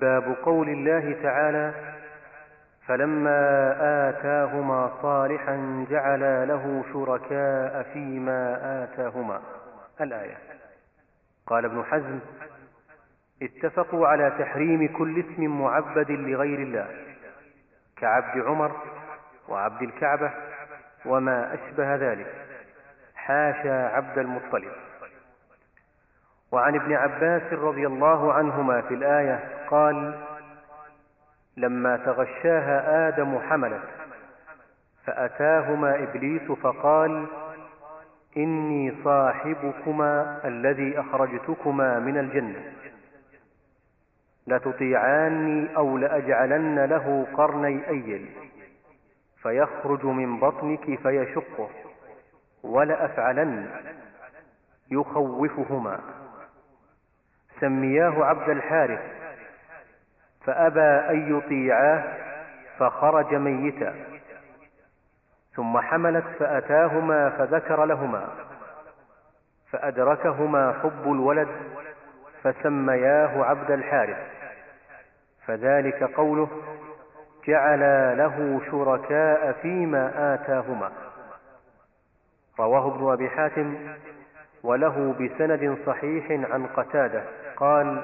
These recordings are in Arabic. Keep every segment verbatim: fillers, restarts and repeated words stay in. باب قول الله تعالى: فلما آتاهما صالحا جعلا له شركاء فيما آتاهما، الآية. قال ابن حزم: اتفقوا على تحريم كل اسم معبد لغير الله كعبد عمر وعبد الكعبة وما أشبه ذلك، حاشا عبد المطلب. وعن ابن عباس رضي الله عنهما في الآية قال: لما تغشاها آدم حملت، فأتاهما إبليس فقال: إني صاحبكما الذي أخرجتكما من الجنة، لتطيعاني أو لأجعلن له قرني أيل فيخرج من بطنك فيشقه، ولأفعلن، يخوفهما. سمياه عبد الحارث فأبى أن يطيعاه فخرج ميتا. ثم حملت فأتاهما فذكر لهما، فأدركهما حب الولد فسمياه عبد الحارث، فذلك قوله: جعلا له شركاء فيما آتاهما. رواه ابن أبي حاتم وله بسند صحيح عن قتاده قال: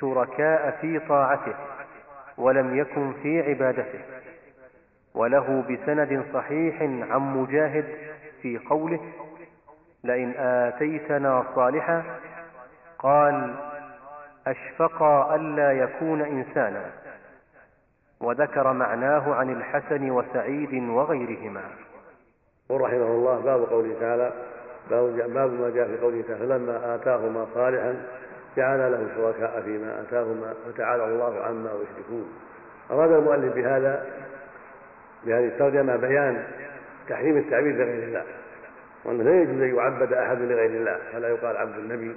شركاء في طاعته ولم يكن في عبادته. وله بسند صحيح عن مجاهد في قوله: لئن آتيتنا صالحا، قال: أشفقا ألا يكون إنسانا. وذكر معناه عن الحسن وسعيد وغيرهما. ورحمه الله. باب قوله تعالى، باب ما جاء في قوله تعالى: فلما آتاهما صالحا جعل له شركاء فيما آتاهما، وتعالى الله عما يشركون. أراد المؤلف بهذا بهذه الترجمة بيان تحريم التعبيد لغير الله، وأنه لا يجوز أن يعبد أحد لغير الله، فلا يقال عبد النبي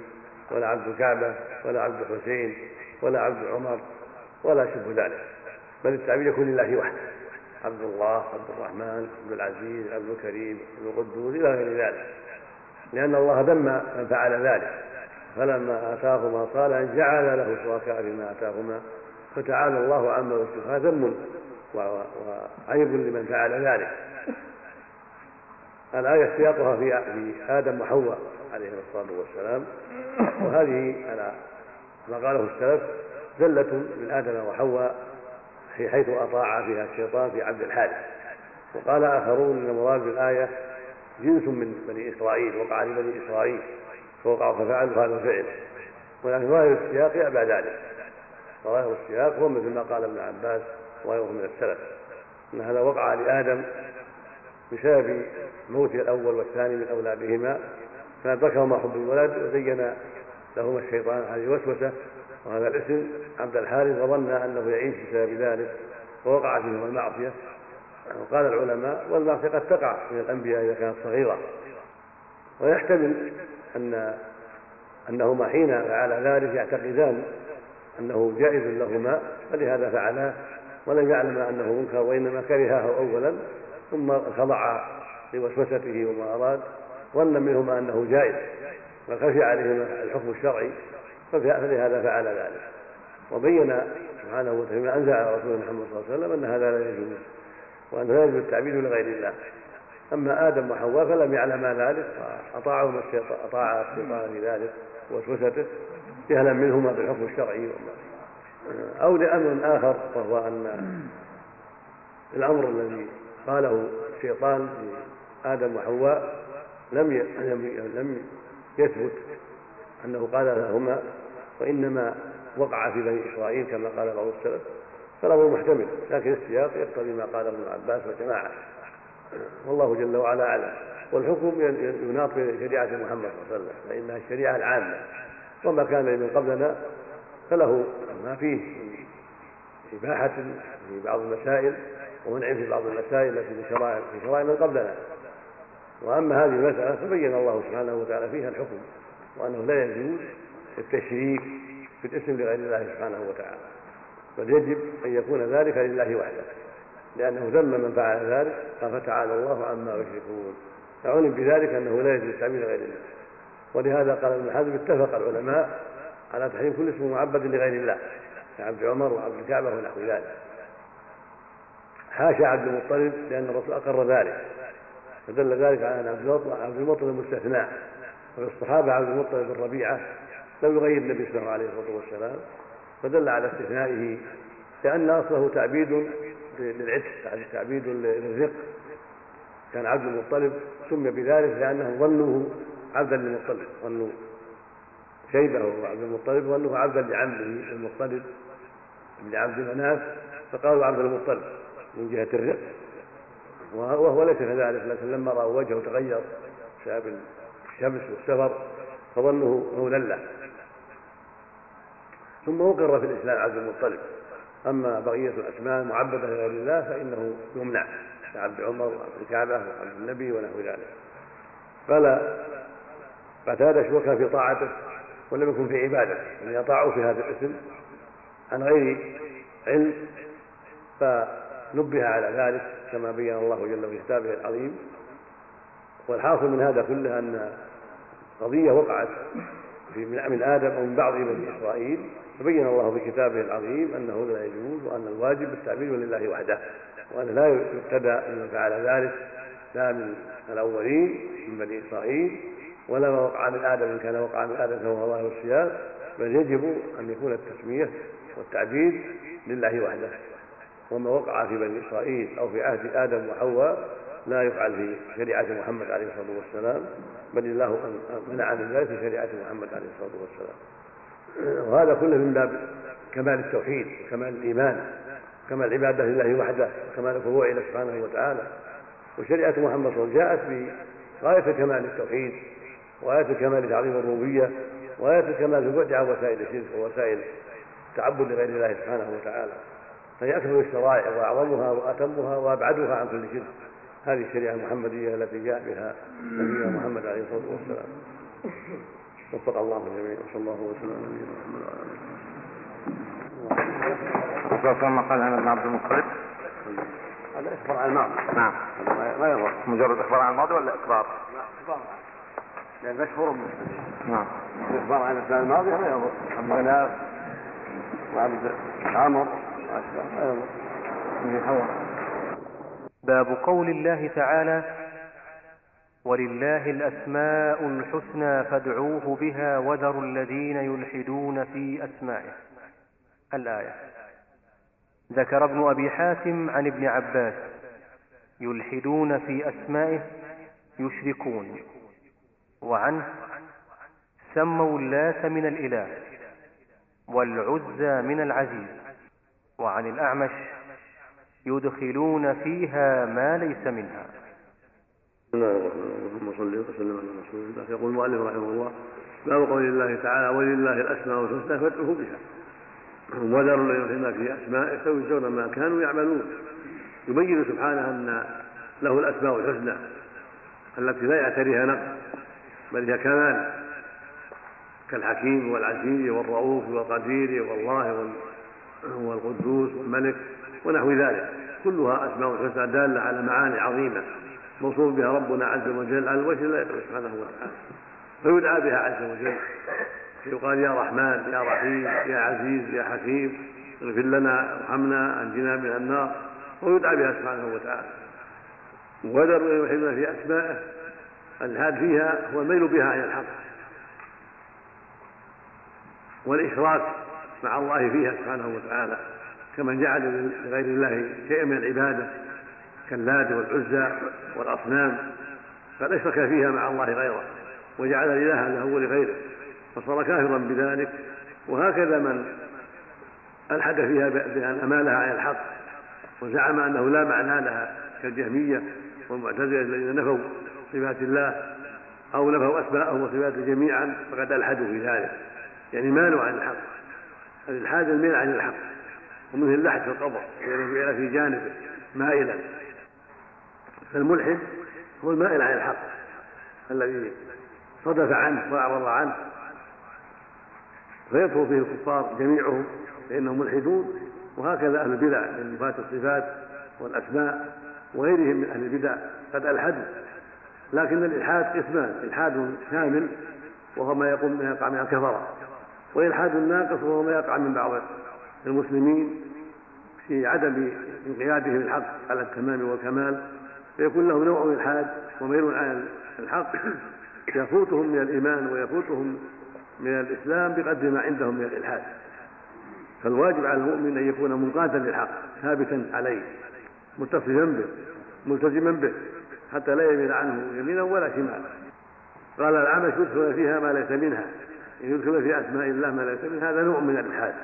ولا عبد الكعبة ولا عبد الحسين ولا عبد عمر ولا شبه ذلك، بل التعبيد يكون لله وحده: عبد الله، عبد الرحمن، عبد العزيز، عبد الكريم، عبد القدوس، إلى غير ذلك، لأن الله ذم من فعل ذلك. فلما آتاهما صالحا جعل له شركاء فيما آتاهما، فتعالى الله عما يشركون. هذا ذم وعيب لمن فعل ذلك. الآية سياقها في آدم وحواء عليهم الصلاة والسلام، وهذه على ما قاله السلف زلة من آدم وحواء، حيث أطاع فيها الشيطان في عبد الحارث. وقال آخرون أن المراد بالآية جنس من بني إسرائيل، وقع لبني إسرائيل فوقع ففعلوا هذا الفعل، ولكن ظاهر السياق يأبى ذلك. ظاهر السياق هو مثل ما قال ابن عباس وغيره من السلف، أن هذا وقع لآدم بسبب موت الأول والثاني من أولادهما، فأدركهما حب الولد وزين لهما الشيطان هذه الوسوسة وهذا الاسم عبد الحارث، وظنا أنه يعيش بسبب ذلك، ووقع فيهما المعصية. وقال العلماء: والمعصية قد تقع من الأنبياء إذا كانت صغيرة. ويحتمل أن أنهما حين فعل ذلك يعتقدان أنه جائز لهما، فلهذا فعلاه ولم يعلم أنه منكر، وإنما كرهاه أولا ثم خضع لوسوسته وما أراد، ظن منهما أنه جائز وخشي عليهما الحكم الشرعي، فلهذا فعل ذلك. وبين سبحانه وتعالى ما أنزل على رسول محمد صلى الله عليه وسلم أن هذا لا يجوز، وأن لا يجوز التعبيد لغير الله. أما آدم وحواء فلم يعلما ذلك، فأطاعهما الشيطان لذلك ووسوسته، جهلا منهما بالحكم الشرعي، أو لأمر آخر، وهو أن الأمر الذي قاله الشيطان لآدم وحواء لم يثبت أنه قال لهما، وإنما وقع في بني إسرائيل كما قال بعض السلف، فالأمر محتمل، لكن السياق يقتضي ما قال ابن عباس وجماعة، والله جل وعلا أعلم. والحكم يناط بشريعة محمد صلى الله عليه وسلم، فإنها الشريعة العامة، وما كان من قبلنا فله ما فيه إباحة في بعض المسائل ومنع في بعض المسائل التي في شرائع من قبلنا. وأما هذه المسألة فبين الله سبحانه وتعالى فيها الحكم، وأنه لا يجوز التشريك في الاسم لغير الله سبحانه وتعالى، بل يجب أن يكون ذلك لله وحده، لأنه ذم من فعل ذلك، فتعالى الله عما يشركون. فعلم بذلك أنه لا يجوز التعبيد لغير الله، ولهذا قال ابن حزم: اتفق العلماء على تحريم كل اسم معبد لغير الله كعبد عمر وعبد الكعبة ونحو ذلك. حاشا عبد المطلب لأن الرسول أقر ذلك، فدل ذلك على أن عبد المطلب مستثنى. والصحابة عبد المطلب بن ربيعة لم يغير النبي صلى الله عليه وسلم، فدل على استثنائه، لأن أصله تعبيد للعتق، تعبيد للرزق. كان عبد المطلب سمي بذلك لأنهم ظنوه عبدا للمطلب، ظنوا شيبه وعبد المطلب ظنوه عبدا لعمه المطلب بن عبد مناف، فقالوا عبد المطلب من جهة الرزق، وهو ليس كذلك، لكن لما رأوا وجهه تغير بسبب الشمس والسفر فظنه مولى له. ثم أقر في الإسلام عبد المطلب. أما بقية الأسماء معبدة لغير الله فإنه يمنع، عبد عمر وعبد الكعبة وعبد النبي ونحو ذلك. قال قتاده شوكا في طاعته ولم يكن في عبادته، أن يطاعوا في هذا الاسم عن غير علم، فنبه على ذلك كما بين الله جل في كتابه العظيم. والحاصل من هذا كله أن قضية وقعت في من آدم أو من بعض بني إسرائيل، فبين الله في كتابه العظيم أنه لا يجوز، وأن الواجب التعبيد لله وحده، وأن لا يقتدى أن فعل ذلك لا من الأولين من بني إسرائيل ولا ما وقع من آدم، إن كان وقع من آدم فهو الله والسياق، بل يجب أن يكون التسمية والتعبيد لله وحده. وما وقع في بني إسرائيل أو في عهد آدم وحواء لا يفعل في شريعة محمد عليه الصلاة والسلام، بل الله منع من ذلك في شريعة محمد عليه الصلاة والسلام. وهذا كله من باب كمال التوحيد وكمال الإيمان، كمال العبادة لله وحده، وكمال الفروع إلى سبحانه وتعالى. وشريعة محمد صلى الله عليه وسلم جاءت بغاية كمال التوحيد، وآية كمال تعظيم الربوبية، وآية كمال البعد عن وسائل الشرك ووسائل التعبد لغير الله سبحانه وتعالى. فهي أكبر الشرائع وأعظمها وأتمها وأبعدها عن كل شرك هذه الشريعة المحمدية التي جاء بها نبينا محمد عليه الصلاة والسلام. وفق الله الجميع، وصلى الله وسلم على نبينا محمد وعلى آله وصحبه. ثم قال أنا ابن عبد المطلب. هذا إخبار عن الماضي. نعم. ما يضر. مجرد إخبار عن الماضي ولا إقرار؟ إخبار. لأن مشهور بالمسلمين. نعم. إخبار عن الإسلام الماضي ما يضر. مناف وعبد عمر وأشباه ما يضر. باب قول الله تعالى: ولله الأسماء الحسنى فادعوه بها وذروا الذين يلحدون في أسمائه الآية. ذكر ابن أبي حاتم عن ابن عباس: يلحدون في أسمائه يشركون. وعنه: سموا اللات من الإله والعزة من العزيز. وعن الأعمش: يدخلون فيها ما ليس منها. بسم الله الرحمن الرحيم، اللهم صل وسلم على رسول الله. يقول المؤلف رحمه الله: باب قول الله تعالى: ولله الاسماء الحسنى فادعوه بها وذروا الذين يلحدون في اسمائه سيجزون ما كانوا يعملون. يبين سبحانه ان له الاسماء الحسنى التي لا يعتريها نقص، بل هي كمال، كالحكيم والعزيز والرؤوف والقدير والله والقدوس والملك ونحو ذلك. كلها اسماء الحسنى داله على معاني عظيمه موصوف بها ربنا عز وجل على الوجه لا يقدر سبحانه وتعالى، فيدعى بها عز وجل، فيقال: يا رحمن، يا رحيم، يا عزيز، يا حكيم، اغفر لنا، ارحمنا، انجنا من النار. ويدعى بها سبحانه وتعالى. وذروا الذين يلحدون في اسمائه، الالحاد فيها هو الميل بها عن الحق والاشراك مع الله فيها سبحانه وتعالى، كمن جعل لغير الله شيئا من العباده كاللات والعزى والاصنام، فقد اشرك فيها مع الله غيره وجعل الها له ولغيره، فصار كافرا بذلك. وهكذا من الحد فيها بان امالها عن الحق وزعم انه لا معنى لها كالجهميه والمعتزله الذين نفوا صفات الله او نفوا اسماءه وصفاته جميعا، فقد الحدوا في ذلك، يعني مالوا عن الحق. الالحاد الميل عن الحق، ومنه اللحد في القبر، يعني في جانبه مائلا. فالملحد هو المائل عن الحق الذي صدف عنه وأعرض عنه، فيطفو فيه الكفار جميعهم لأنهم ملحدون. وهكذا أهل البدع من نفاة الصفات والأسماء وغيرهم من أهل البدع قد ألحدوا. لكن الإلحاد قسمان: إلحاد شامل وهو ما يقوم ما يقع من الكفرة، وإلحاد ناقص وهو ما يقع من بعض المسلمين في عدم انقيادهم الحق على التمام والكمال، فيكون لهم نوع من الحاد وميل عن الحق يفوتهم من الإيمان ويفوتهم من الإسلام بقدر ما عندهم من الإلحاد. فالواجب على المؤمن أن يكون منقادا للحق ثابتا عليه متصفا به ملتزما به حتى لا يميل عنه يمينا ولا شمالا. قال الأعمش: يدخل فيها ما ليس منها، إن يدخل في أسماء الله ما ليس منها هذا نوع من الإلحاد.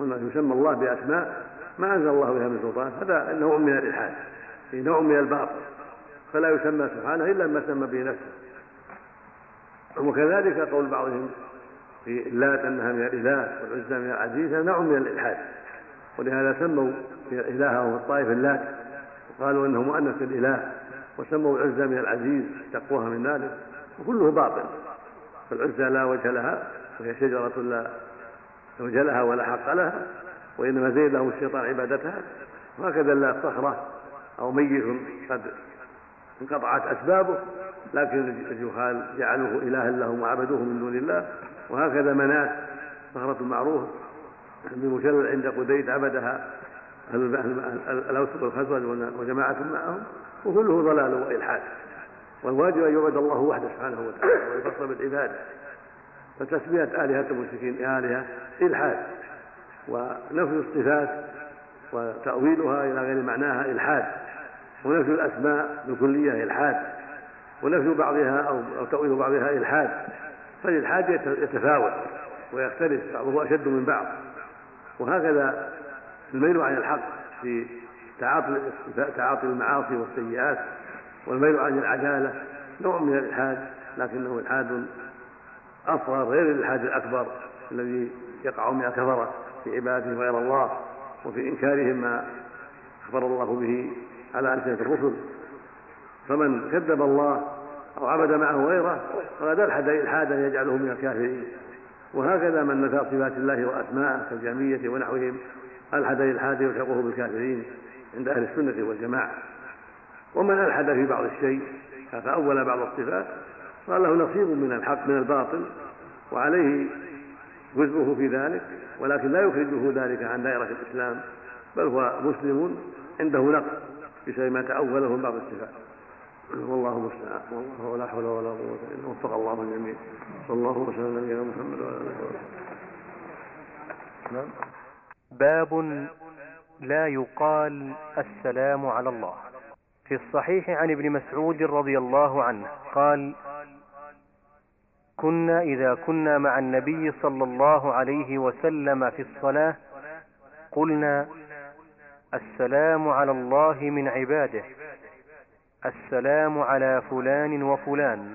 هنا يسمى الله بأسماء ما أنزل الله بها من سلطان، هذا نوع من الإلحاد، نوع من الباطل، فلا يسمى سبحانه إلا ما سمى به نفسه. وكذلك قول بعضهم في اللات أنها من الإله والعزة من العزيز نوع من الإلحاد، ولهذا سموا إلههم الطائف اللات وقالوا إنه مؤنث الإله، وسموا العزة من العزيز تقواها من ذلك، وكله باطل. فالعزة لا وجه لها، وهي شجرة لا وجه لها ولا حق لها، وإنما زين لهم الشيطان عبادتها. وهكذا اللات صخرة أو ميت قد انقطعت أسبابه، لكن الجهال جعلوه إلها لهم وعبدوه من دون الله. وهكذا مناة صخرة معروفة بمشلل عند قديد، عبدها الأوسط والخزرج وجماعة معهم، وكله ضلال وإلحاد. والواجب أن يعبد الله وحده سبحانه وتعالى ويخص بالعبادة، فتسمية آلهة المشركين آلهة إلحاد، ونفي الصفات وتأويلها إلى غير معناها إلحاد، ونفي الأسماء بكلية إلحاد، ونفي بعضها أو تأويل بعضها إلحاد. فالإلحاد يتفاوت ويختلف، بعضه أشد من بعض. وهكذا الميل عن الحق في تعاطي المعاصي والسيئات، والميل عن العدالة نوع من الإلحاد، لكنه إلحاد أصغر غير الإلحاد الأكبر الذي يقع من الكفرة في عبادهم غير الله، وفي إنكارهم ما أخبر الله به على ألسنة الرسل. فمن كذب الله أو عبد معه غيره فقد ألحد إلحادا يجعله من الكافرين. وهكذا من نفى صفات الله وأسماءه كالجهمية ونحوهم ألحد إلحادا يلحقه بالكافرين عند أهل السنة والجماعة. ومن ألحد في بعض الشيء فأول بعض الصفات صار له نصيب من الحق من الباطل، وعليه جزءه في ذلك، ولكن لا يخرجه ذلك عن دائرة الإسلام، بل هو مسلم عنده نقص بشيء ما تأوله بعض الصفات. والله المستعان، والله لا حول ولا قوة إلا بالله، وفق الله الجميع، صلى الله وسلم على نبينا محمد وعلى آله وصحبه. باب لا يقال السلام على الله. في الصحيح عن ابن مسعود رضي الله عنه قال: كنا إذا كنا مع النبي صلى الله عليه وسلم في الصلاة قلنا: السلام على الله من عباده، السلام على فلان وفلان.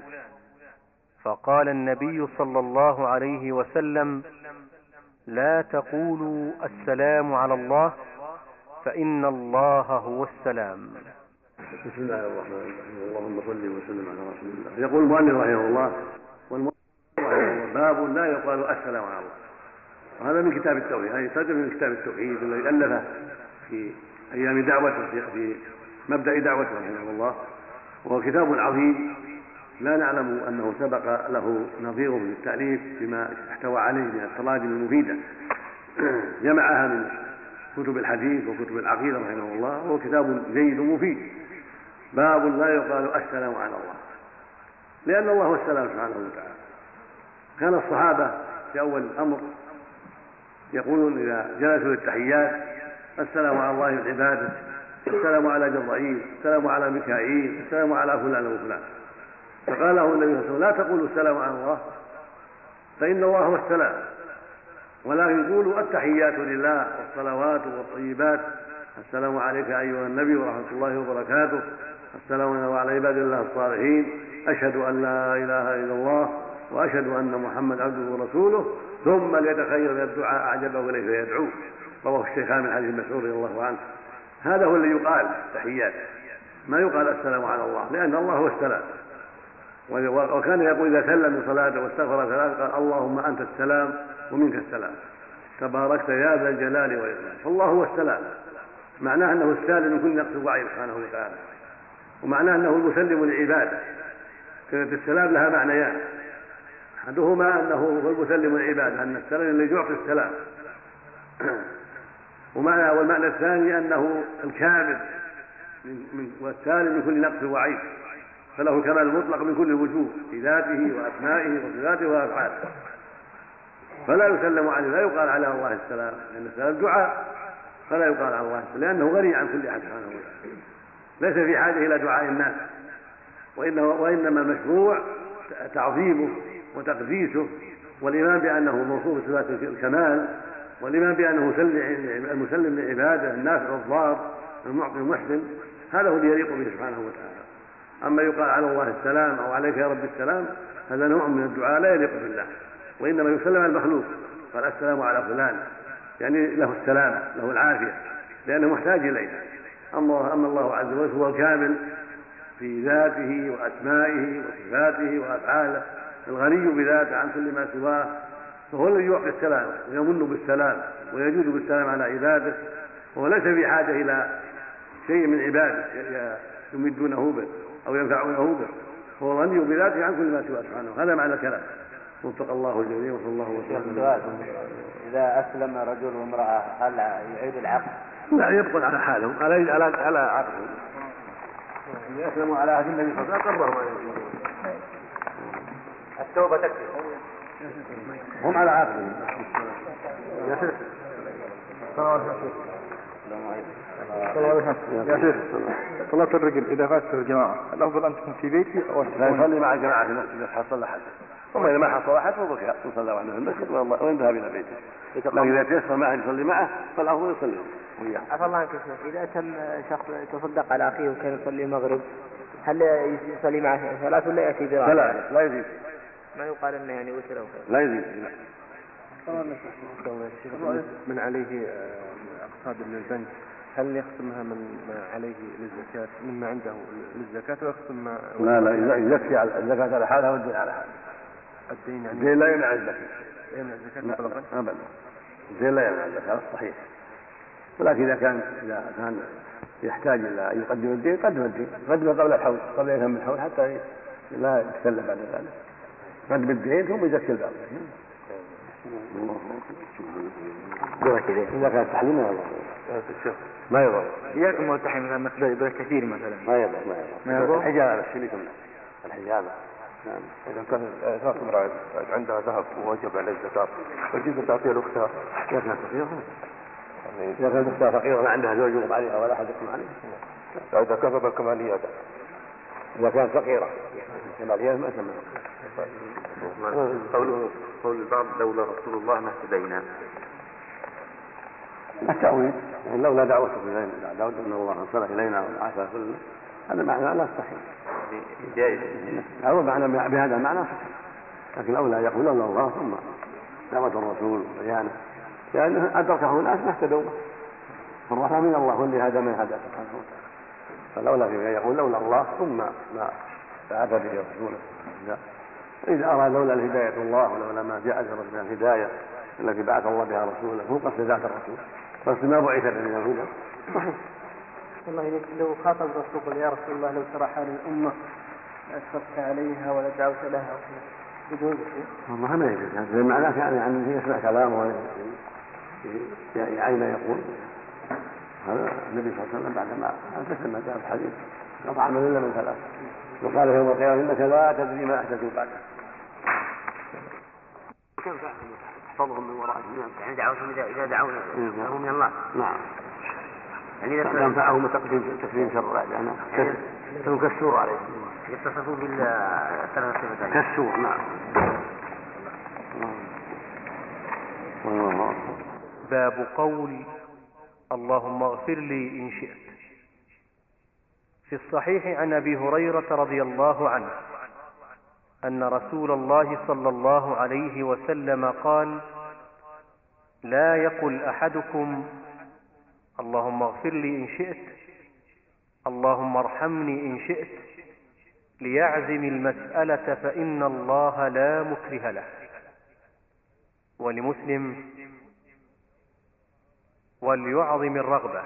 فقال النبي صلى الله عليه وسلم: لا تقولوا السلام على الله، فإن الله هو السلام. بسم الله الرحمن الرحيم، اللهم صل وسلم على رسول الله. يقول المؤلف رحمه الله: باب لا يقال السلام على الله. وهذا من كتاب التوحيد، هذا يترجم من كتاب التوحيد الذي ألفه في أيام دعوته، في مبدأ دعوته رحمه الله. وهو كتاب عظيم لا نعلم أنه سبق له نظير من التأليف بما احتوى عليه من التراجم المفيدة، جمعها من كتب الحديث وكتب العقيدة رحمه الله. وهو كتاب جيد مفيد. باب لا يقال السلام على الله، لأن الله هو السلام سبحانه وتعالى. كان الصحابة في أول الأمر يقولون إذا جلسوا للتحيات: السلام على الله والعبادة، السلام على جبرائيل، السلام على مكائيل، السلام على فلان وفلان. فقال له النبي صلى الله عليه وسلم: لا تقولوا السلام على الله، فإن الله هو السلام، ولكن قولوا: التحيات لله والصلوات والطيبات، السلام عليك أيها النبي ورحمة الله وبركاته، السلام على عباد الله الصالحين، أشهد أن لا إله إلا الله وأشهد أن محمدا عبده ورسوله، ثم ليتخير الدعاء أعجبه إليه فيدعوه. رواه الشيخان من حديث مسعود رضي الله عنه. هذا هو الذي يقال تحيات، ما يقال السلام على الله، لأن الله هو السلام. وكان يقول إذا سلم من صلاته واستغفر ثلاثة قال: اللهم أنت السلام ومنك السلام، تباركت يا ذا الجلال والإكرام. فالله هو السلام، معناه أنه السالم من كل نقص وعي سبحانه وتعالى، ومعناه أنه المسلم للعبادة. كلمة السلام لها معنيان: أحدهما أنه هو المسلم للعبادة، أن السلام الذي يعطي السلام ومعنى والمعنى الثاني أنه الكامل من والثاني من كل نقص وعيب، فله كمال المطلق من كل الوجوه في ذاته وأسمائه وصفاته وأفعاله، فلا يسلم عليه، لا يقال على الله السلام، لأن السلام دعاء، فلا يقال على الله السلام لأنه غني عن كل أحد سبحانه وتعالى، ليس في حاجة إلى دعاء الناس، وإنما المشروع تعظيمه وتقديسه والإيمان بأنه موصوف بصفات الكمال، والإيمان بأنه المسلم لعباده النافع الضار المعطي المحسن، هذا هو الذي يليق به سبحانه وتعالى. أما يقال على الله السلام أو عليك يا رب السلام هذا نوع من الدعاء لا يليق بالله، وإنما يسلم على المخلوق، قال السلام على فلان يعني له السلام له العافية لأنه محتاج إليه. أما الله عز وجل هو الكامل في ذاته وأسمائه وصفاته وأفعاله، الغني بذاته عن كل ما سواه، فهو الذي يعطي السلام ويمن بالسلام ويجود بالسلام على عباده، وهو ليس في حاجة إلى شيء من عباده يمدونه به أو ينفعونه به، فهو غني بذاته عن كل ما سواه سبحانه. هذا معنى الكلام. وفق الله الجميع وصلى الله وسلم. إذا أسلم رجل وامرأة هل يعيد العقد؟ لا، يبقى على حالهم على على على عقدهم، يسلموا على هذه النبي صلى الله عليه وسلم. التوبة تكفي، هم على عقدهم. يا شيخ صلى يا شيخ صلاة الرجل إذا غسل الجماعة الأفضل أن تكون في بيتي أو يصلي مع جماعة إذا حصل لحد، وما إذا ما حصل أحد فضلك يصلى وحده في المسجد ويذهب إلى بيته، لكن إذا تيسر ما أحد يصلي معه فالأفضل يصلي وياه. عفا الله عنك يا شيخ، إذا تم شخص تصدق على أخيه وكان يصلي المغرب هل يصلي معه ثلاث ولا يأتي برابع؟ لا لا يزيد، ما يقال أنه يعني وتر أو لا يزيد. من عليه أقساط من البنك هل يخصمها من عليه للزكاة مما عنده للزكاة ويخصم ما؟ لا لا، يزكي على الزكاة على حالها والدين على حالها. الدين يعني لا يمنع الزكاة، يمنع الزكاة مطلقا أبدا، الدين لا يمنع الزكاة صحيح، ولكن إذا كان إذا كان يحتاج إلى أن يقدم الدين قدم الدين، قدم قبل الحول قبل أن يتم الحول حتى لا يتكلف بعد ذلك، قدم الدين ثم يزكي الباقي. إذا كان تحليمها ما يضر إياكم والتحيم مثلا مقدار إبرة كثير مثلا ما يضر ما يضر الحجارة الشيء يمنع الحجارة. نعم. إذا كان ذات امرأة عندها ذهب ووجب على الزكاة وجب تعطيه لأختها إذا كانت فقيرة، إذا كانت أختها فقيرة ما عندها زوج يغم عليها ولا أحد يقوم عليها، إذا كسب الكماليات، إذا كانت فقيرة الكماليات ما تمنع. قول قول البعض لولا رسول الله ما اهتدينا، التأويل يعني لولا دعوته إلينا، دعوت أن الله أرسل إلينا والعافى كلنا، هذا معنى لا صحيح جائز، هو معنى بهذا المعنى صحيح، لكن أولى يقول الله الله ثم دعوة الرسول وبيانه، لأنه أدركه الناس ما اهتدوا، فالرحمة من الله هو اللي هدى من هدى سبحانه وتعالى، فلولا يقول لولا الله ثم ما بعث به رسوله، إذا أرى لولا الهداية الله ولولا ما جاء بربنا الهداية التي بعث الله بها رسوله فوق صداقة الرسول، فالرسول ما بعث من الهدى. الله يقول لو خاطب الرسول يا رسول الله لو ترى حال الأمة أشرفت عليها ولا دعوت لها بدون شيء. والله ما يجوز هذا، معناه يعني عن يسمع كلامه أين يقول هذا النبي صلى الله عليه وسلم بعدما تسمى جاء الحديث قطع من إلا من ثلاث، وقال يوم القيامة إنك لا تدري ما أحدث بعدك. كم فاهم صبرهم من ورائهم يعني دعوتهم إذا دعونا لهم من الله. نعم. يعني إذا تنفعهم تقديم تكريم شر لأنه كسر كسور عليهم. يتصفوا بالثلاث صفات. كسور نعم. باب قول اللهم اغفر لي إن شئت. في الصحيح عن أبي هريرة رضي الله عنه أن رسول الله صلى الله عليه وسلم قال: لا يقل أحدكم اللهم اغفر لي إن شئت، اللهم ارحمني إن شئت، ليعزم المسألة فإن الله لا مكره له. ولمسلم: وليعظم الرغبة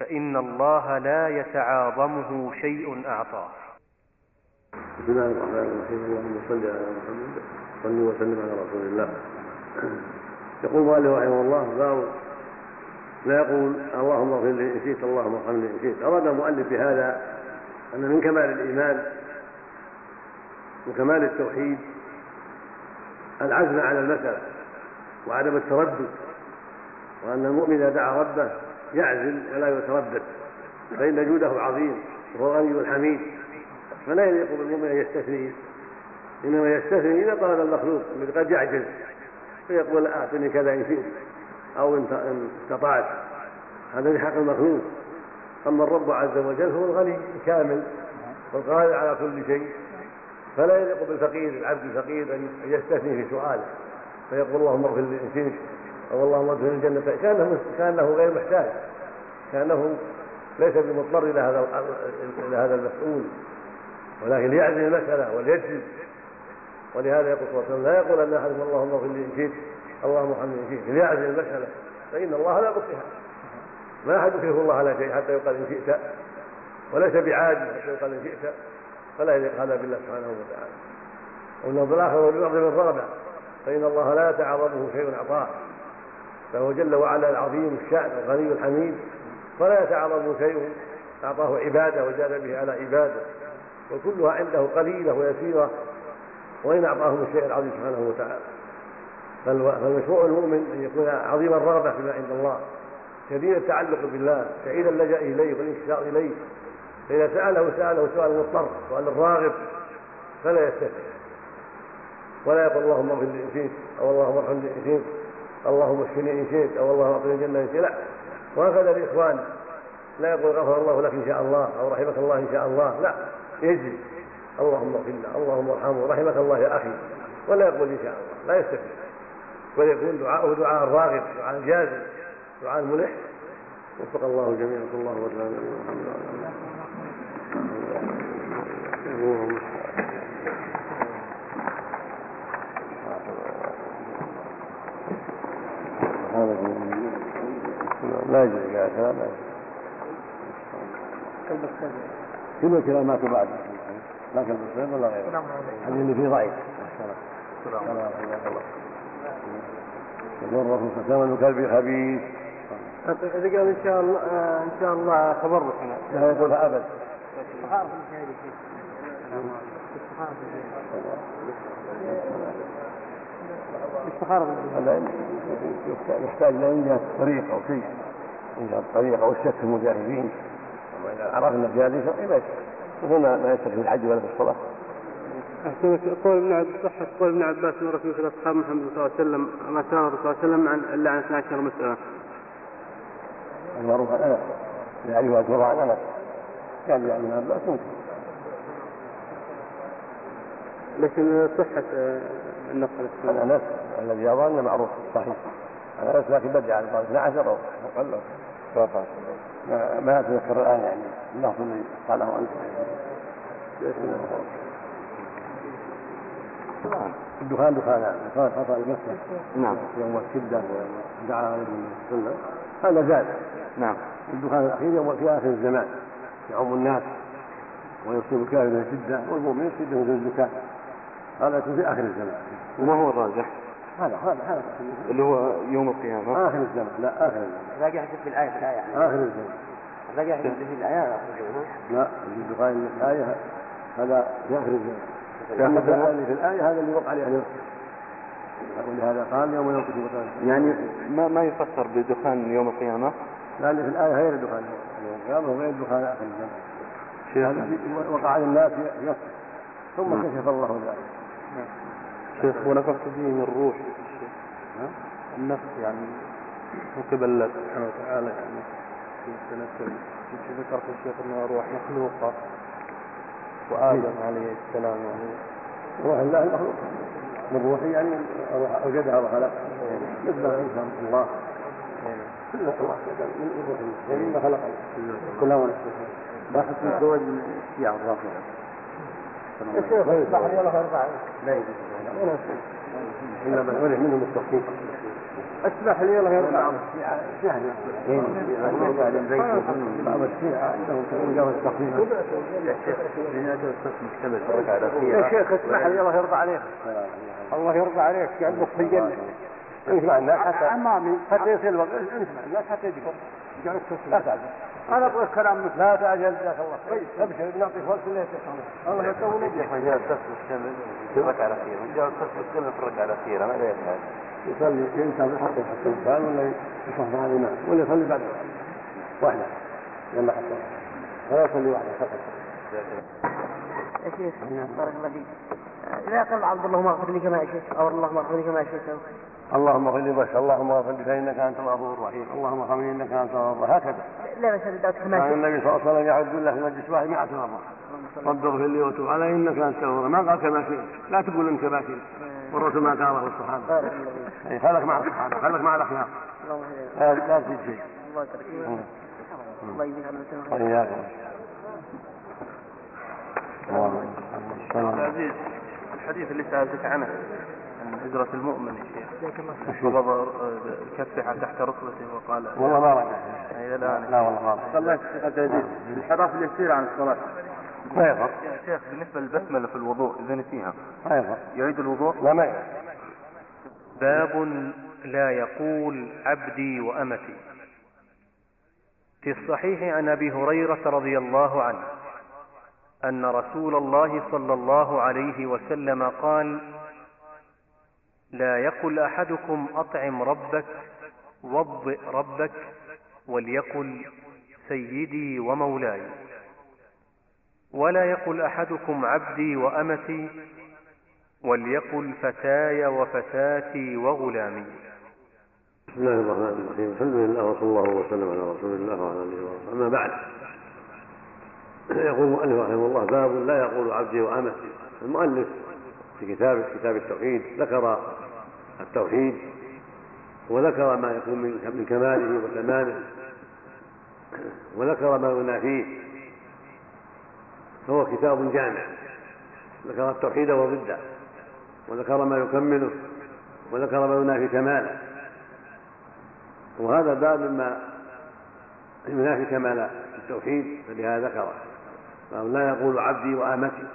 فإن الله لا يتعاظمه شيء أعطاه. بسم الله الرحمن الرحيم. اللهم صل على محمد صل وسلم على رسول الله. يقول قال رحمه الله: باب لا يقول اللهم اغفر لي إن شئت اللهم ارحمني إن شئت. أراد المؤلف بهذا أن من كمال الإيمان وكمال التوحيد العزم على المسألة وعدم التردد، وأن المؤمن إذا دعا ربه يعزم ولا يتردد، فإن جوده عظيم وهو غني الحميد، فلا يليق بالمؤمن أن يستثني، إنما يستثني إذا طلب المخلوق الذي قد يعجز فيقول أعطني كذا إن شئت أو إن استطعت، هذا حق المخلوق. أما الرب عز وجل هو الغني الكامل والقادر على كل شيء، فلا يليق بالفقير العبد الفقير أن يستثني في سؤاله فيقول اللهم اغفر لي إن شئت أو اللهم ادخل الجنة، كأنه كأنه غير محتاج، كأنه ليس بمضطر إلى هذا إلى هذا المسؤول، ولكن يعزم المسألة وليجزم. ولهذا يقول صلى الله عليه وسلم لا يقول أن أحد اللهم اغفر لي إن شئت اللهم ارحمني إن شئت، ليعزم المسألة، فإن الله لا يكرهها، ما أحد يكره الله على شيء حتى يقال إن شئت، وليس بعاد حتى يقال إن شئت، فلا يليق هذا بالله سبحانه وتعالى. والنظر الآخر والبعض من الرغبة، فإن الله لا يتعرضه شيء أعطاه، فهو جل وعلا العظيم الشأن الغني الحميد، فلا يتعرضه شيء أعطاه عبادة وجاد به على عبادة، وكلها عنده قليلة ويسيرة وإن أعطاهم الشيء العظيم سبحانه وتعالى. فالمشروع المؤمن أن يكون عظيم الرغبة فيما عند الله، شديد التعلق بالله، شديد اللجأ إليه والانكسار إليه، فإذا سأله سأله سؤال مضطر سؤال الراغب، فلا يستثني ولا يقول اللهم اغفر لي إن شئت أو اللهم ارحمني إن شئت اللهم اشفني إن شئت أو اللهم اعطني الجنة إن شئت، لا. وهكذا الإخوان لا يقول غفر الله لك إن شاء الله أو رحمك الله إن شاء الله، لا، يجري اللهم اغفر له اللهم ارحمه رحمك الله يا أخي، ولا يقول إن شاء الله، لا يستثني، ويكون دعاءه دعاء الراغب دعاء الجازم دعاء الملح. وفق الله جميعا، صلى الله وسلم على لا يجري يا كلام كل الكلامات بعد لا كلام السلام ولا غيره، هذا اللي فيه ضعيف. السلام عليكم. يقول الرسول صلى الله عليه وسلم كلب خبيث. إذا قال إن شاء الله إن شاء الله خبره لا يقولها أبد. استخارة يحتاج لإنجاز الطريق أو شيء، إنجاز الطريق أو الشك المجاهدين، وإذا عرفنا الجاهدين فإذا هنا ما يشترك في الحج ولا في الصلاة. أحسنك. قول صحة قول ابن عباس مرة في مثل أصحاب محمد صلى الله عليه وسلم ما سأله صلى الله عليه وسلم عن إلا عن اثنتي عشرة مسألة. المعروف عن أنس لا يوجد وضع عن أنس كان يعني ابن عباس ممكن، لكن صحة النقل الأنس الذي يظن معروف صحيح الأنس، لكن بدأ على بعض اثنا عشر أو أقل رفع ما أتذكر الآن يعني اللفظ اللي قاله أنس. الدخان دخان دخان خطأ المسجد، نعم، يوم الشدة ودعا عليهم السنة هذا زاد، نعم، الدخان الأخير يوم في آخر الزمان يعم الناس ويصيب كافر من الشدة والمؤمن الشدة من الزكاة، هذا في آخر الزمان. وما هو الراجح؟ هذا هذا هذا اللي هو يوم القيامة آخر الزمان، لا آخر الزمان راجع في الآية في الآية يعني آخر الزمان راجع في الآية آخر الزمان، لا اللي بقى الآية هذا في آخر الزمان، اللي في الآية هذا اللي وقع عليه أهل مكة، هذا قال يوم يوم القيامة يعني ما ما يفسر بدخان يوم القيامة، لا اللي في الآية غير دخان يوم القيامة وغير دخان آخر الزمان، هذا وقع على الناس يفسر ثم كشف الله ذلك. شيخ ونفخت فيه من الروح النفس يعني وقبل الله سبحانه وتعالى يعني في السنة ذكرت الشيخ أنها روح مخلوقة وآدم عليه السلام يعني روح الله مخلوقة من روحي يعني أوجدها وخلقها مثل الإنسان الله كل الله من روحي يعني ما خلقه كلها ونفسها باحث من الزواج من الشيعة الرافعة الشيخ يصحني الله أربعة لا يجب إلا من أوله منهم التحقيق أسمح لي الله يرضى شهر بعض الشيعة عندهم تقوم التحقيق يا شيخ لنادوا الصف مكتمل يا شيخ أسمح لي الله يرضى عليك الله يرضى عليك عندك في الجنة انجمع الناس حتى امامي حتى يصير الوقت، انجمع الناس حتى يجيبوا. لا تعجل، انا اقول الكلام مثل لا تعجل. جزاك الله خير، ابشر بنعطيك وقت اللي يتسمع. الله يطول يديك. جاء الفصل الثامن في الركعه الاخيره، جاء الفصل الثامن في الركعه الاخيره ماذا يفعل؟ يصلي ينتظر حتى يحط البال ولا يصلي مع الامام ولا يصلي بعد واحده لما حصل ولا يصلي واحده فقط. يا شيخ بارك الله فيك، اذا قال عبد اللهم اغفر لي كما شئت او اللهم اغفر لي كما شئت، اللهم اغفر لي ما شاء، اللهم اغفر لي فانك انت الغفور الرحيم، اللهم ارحمني انك انت الغفور، هكذا. لا بس هذا كما قال النبي صلى الله عليه وسلم يعود الله في مجلس واحد مئة مره، رب اغفر لي وتب علي انك انت الغفور. ما قال كما شئت، لا تقول انت باكر، والرسول ما قاله الصحابه. خلك مع الصحابه، خلك مع الاخيار، لا تزيد شيء. الله يجزيك عنا عبد العزيز، الحديث اللي سألتك عنه عن هجرة المؤمن يا شيخ، وضع كفها تحت ركبته وقال والله ما رجع. إلى الآن لا والله ما رجع. صليت عبد العزيز الحراف اللي يصير عن الصلاة ما يضر يا شيخ بالنسبة للبسملة في الوضوء إذا نسيها ما يضر، يعيد الوضوء؟ لا ما يضر. باب لا يقول عبدي وأمتي. في الصحيح عن أبي هريرة رضي الله عنه أن رسول الله صلى الله عليه وسلم قال: لا يقل أحدكم أطعم ربك وضئ ربك، وليقل سيدي ومولاي. ولا يقل أحدكم عبدي وأمتي، وليقل فتاي وفتاتي وغلامي. بسم الله الرحمن الرحيم، الحمد لله وصلى الله وسلم على رسول الله وعلى آله وصحبه. أما بعد، يقول المؤلف رحمه الله: باب لا يقول عبدي وأمتي. المؤلف في كتابه كتاب التوحيد ذكر التوحيد وذكر ما يكون من كماله وتمامه وذكر ما ينافيه، فهو كتاب جامع، ذكر التوحيد وضده وذكر ما يكمله وذكر ما ينافي كماله، وهذا باب مما ينافي كمال التوحيد، فلهذا ذكره. لا يقول عبدي وامتي،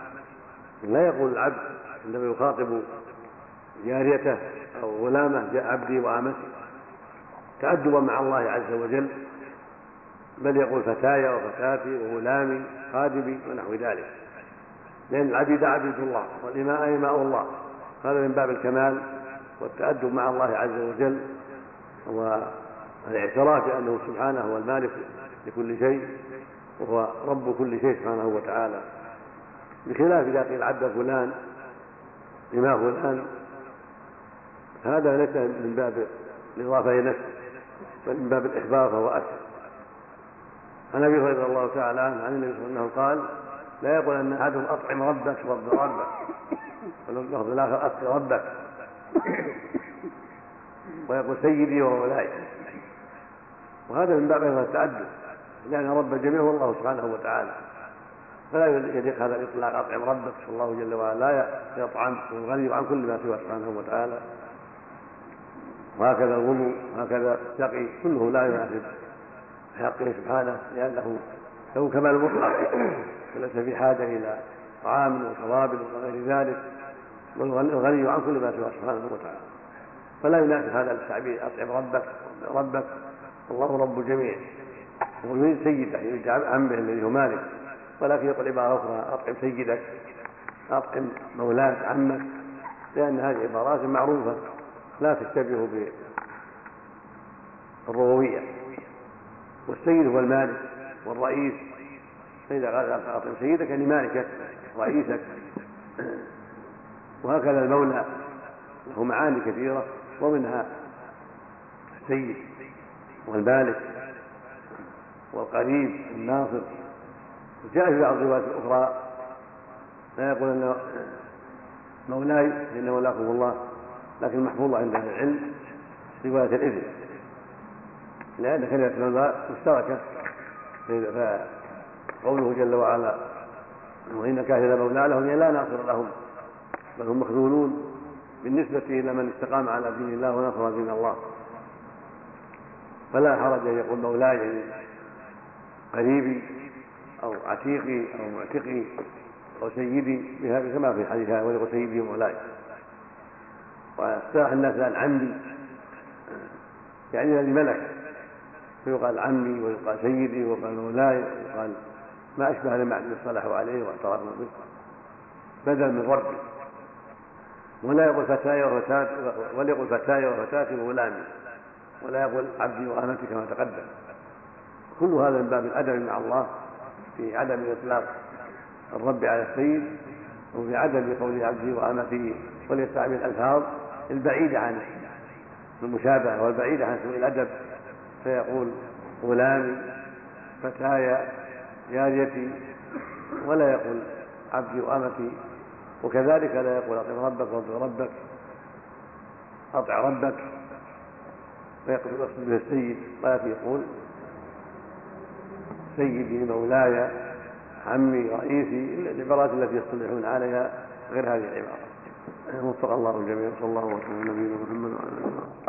لا يقول العبد عندما يخاطب جاريته او غلامه جاء عبدي وامتي تأدبا مع الله عز وجل، بل يقول فتاي وفتاتي وغلامي خادمي ونحو ذلك، لان العبيد عبيد الله والاماء اماء الله، هذا من باب الكمال والتأدب مع الله عز وجل والاعتراف بانه سبحانه هو المالك لكل شيء وهو رب كل شيء سبحانه وتعالى، بخلاف إذا قيل العبد فلان إمام فلان، هذا ليس من باب الإضافة إلى نفسه بل من باب الإخبار، فهو أسهل. عن أبي هريرة رضي الله تعالى عنه عن النبي صلى الله عليه وسلم قال: لا يقول أن أحدهم أطعم ربك وضئ ربك، واللفظ الآخر أسقي ربك، ويقول سيدي ومولاي، وهذا من باب التأدب، لأن رب الجميع هو الله سبحانه وتعالى، فلا يليق هذا الإطلاق أطعم ربك، فالله جل وعلا لا يطعم ويغني عن كل ما سواه سبحانه وتعالى، وهكذا الغنو وهكذا السقي كله لا يناسب حقه سبحانه، لأنه له كمال مطلق وليس في حاجة إلى طعام وشراب وغير ذلك، والغني عن كل ما سواه سبحانه وتعالى، فلا يناسب هذا التعبير أطعم ربك ربك، الله رب الجميع، ومن سيده يريد عمه الذي هو مالك، ولكن يقول عباره اخرى اطعم سيدك اطعم مولاك عمك، لان هذه عبارات معروفه لا تشتبه بالربوبيه، والسيد هو المالك والرئيس، فاذا قال اطعم سيدك يعني مالكك رئيسك، وهكذا المولى له معاني كثيره ومنها السيد والمالك والقريب الناصر. وجاء في بعض الروايات الاخرى لا يقول ان مولاي ان مولاكم الله، لكن محفوظه عند اهل العلم روايه الاذن، لان كلمه مولاي مشتركه، فقوله جل وعلا وان كاهل مولى لهم لا ناصر لهم بل هم مخذولون بالنسبه الى من استقام على دين الله ونصر دين الله، فلا حرج ان يقول مولاي قريبي او عتيقي او معتقي او سيدي بهذا كما في الحديث، ويقول سيدي ومولاي. ويستاح الناس عن عمي يعني الذي ملك، فيقال عمي ويقال سيدي ويقال مولاي ويقال ما أشبه لما اصطلحوا عليه واعترفوا به بدل من ربي. ولا يقول فتاي وفتاتي ولا يقول فتاي وفتاتي وغلامي، ولا يقول عبدي وامتي كما تقدم. كل هذا من باب الادب مع الله في عدم اطلاق الرب على السيد، وفي عدم قول عبدي وامتي، وليستعمل الالفاظ البعيده عن المشابهه والبعيده عن سوء الادب، فيقول غلامي، فتاي، جاريتي، ولا يقول عبدي وامتي. وكذلك لا يقول اطع ربك واطع ربك اطع ربك ويقول اقصد به السيد، ولكن يقول سيدي، مولاي، عمي، رئيسي، العبارات التي يصطلحون عليها غير هذه العبارات. وفق الله الجميع، صلى الله وسلم على نبينا محمد وعلى اله وصحبه.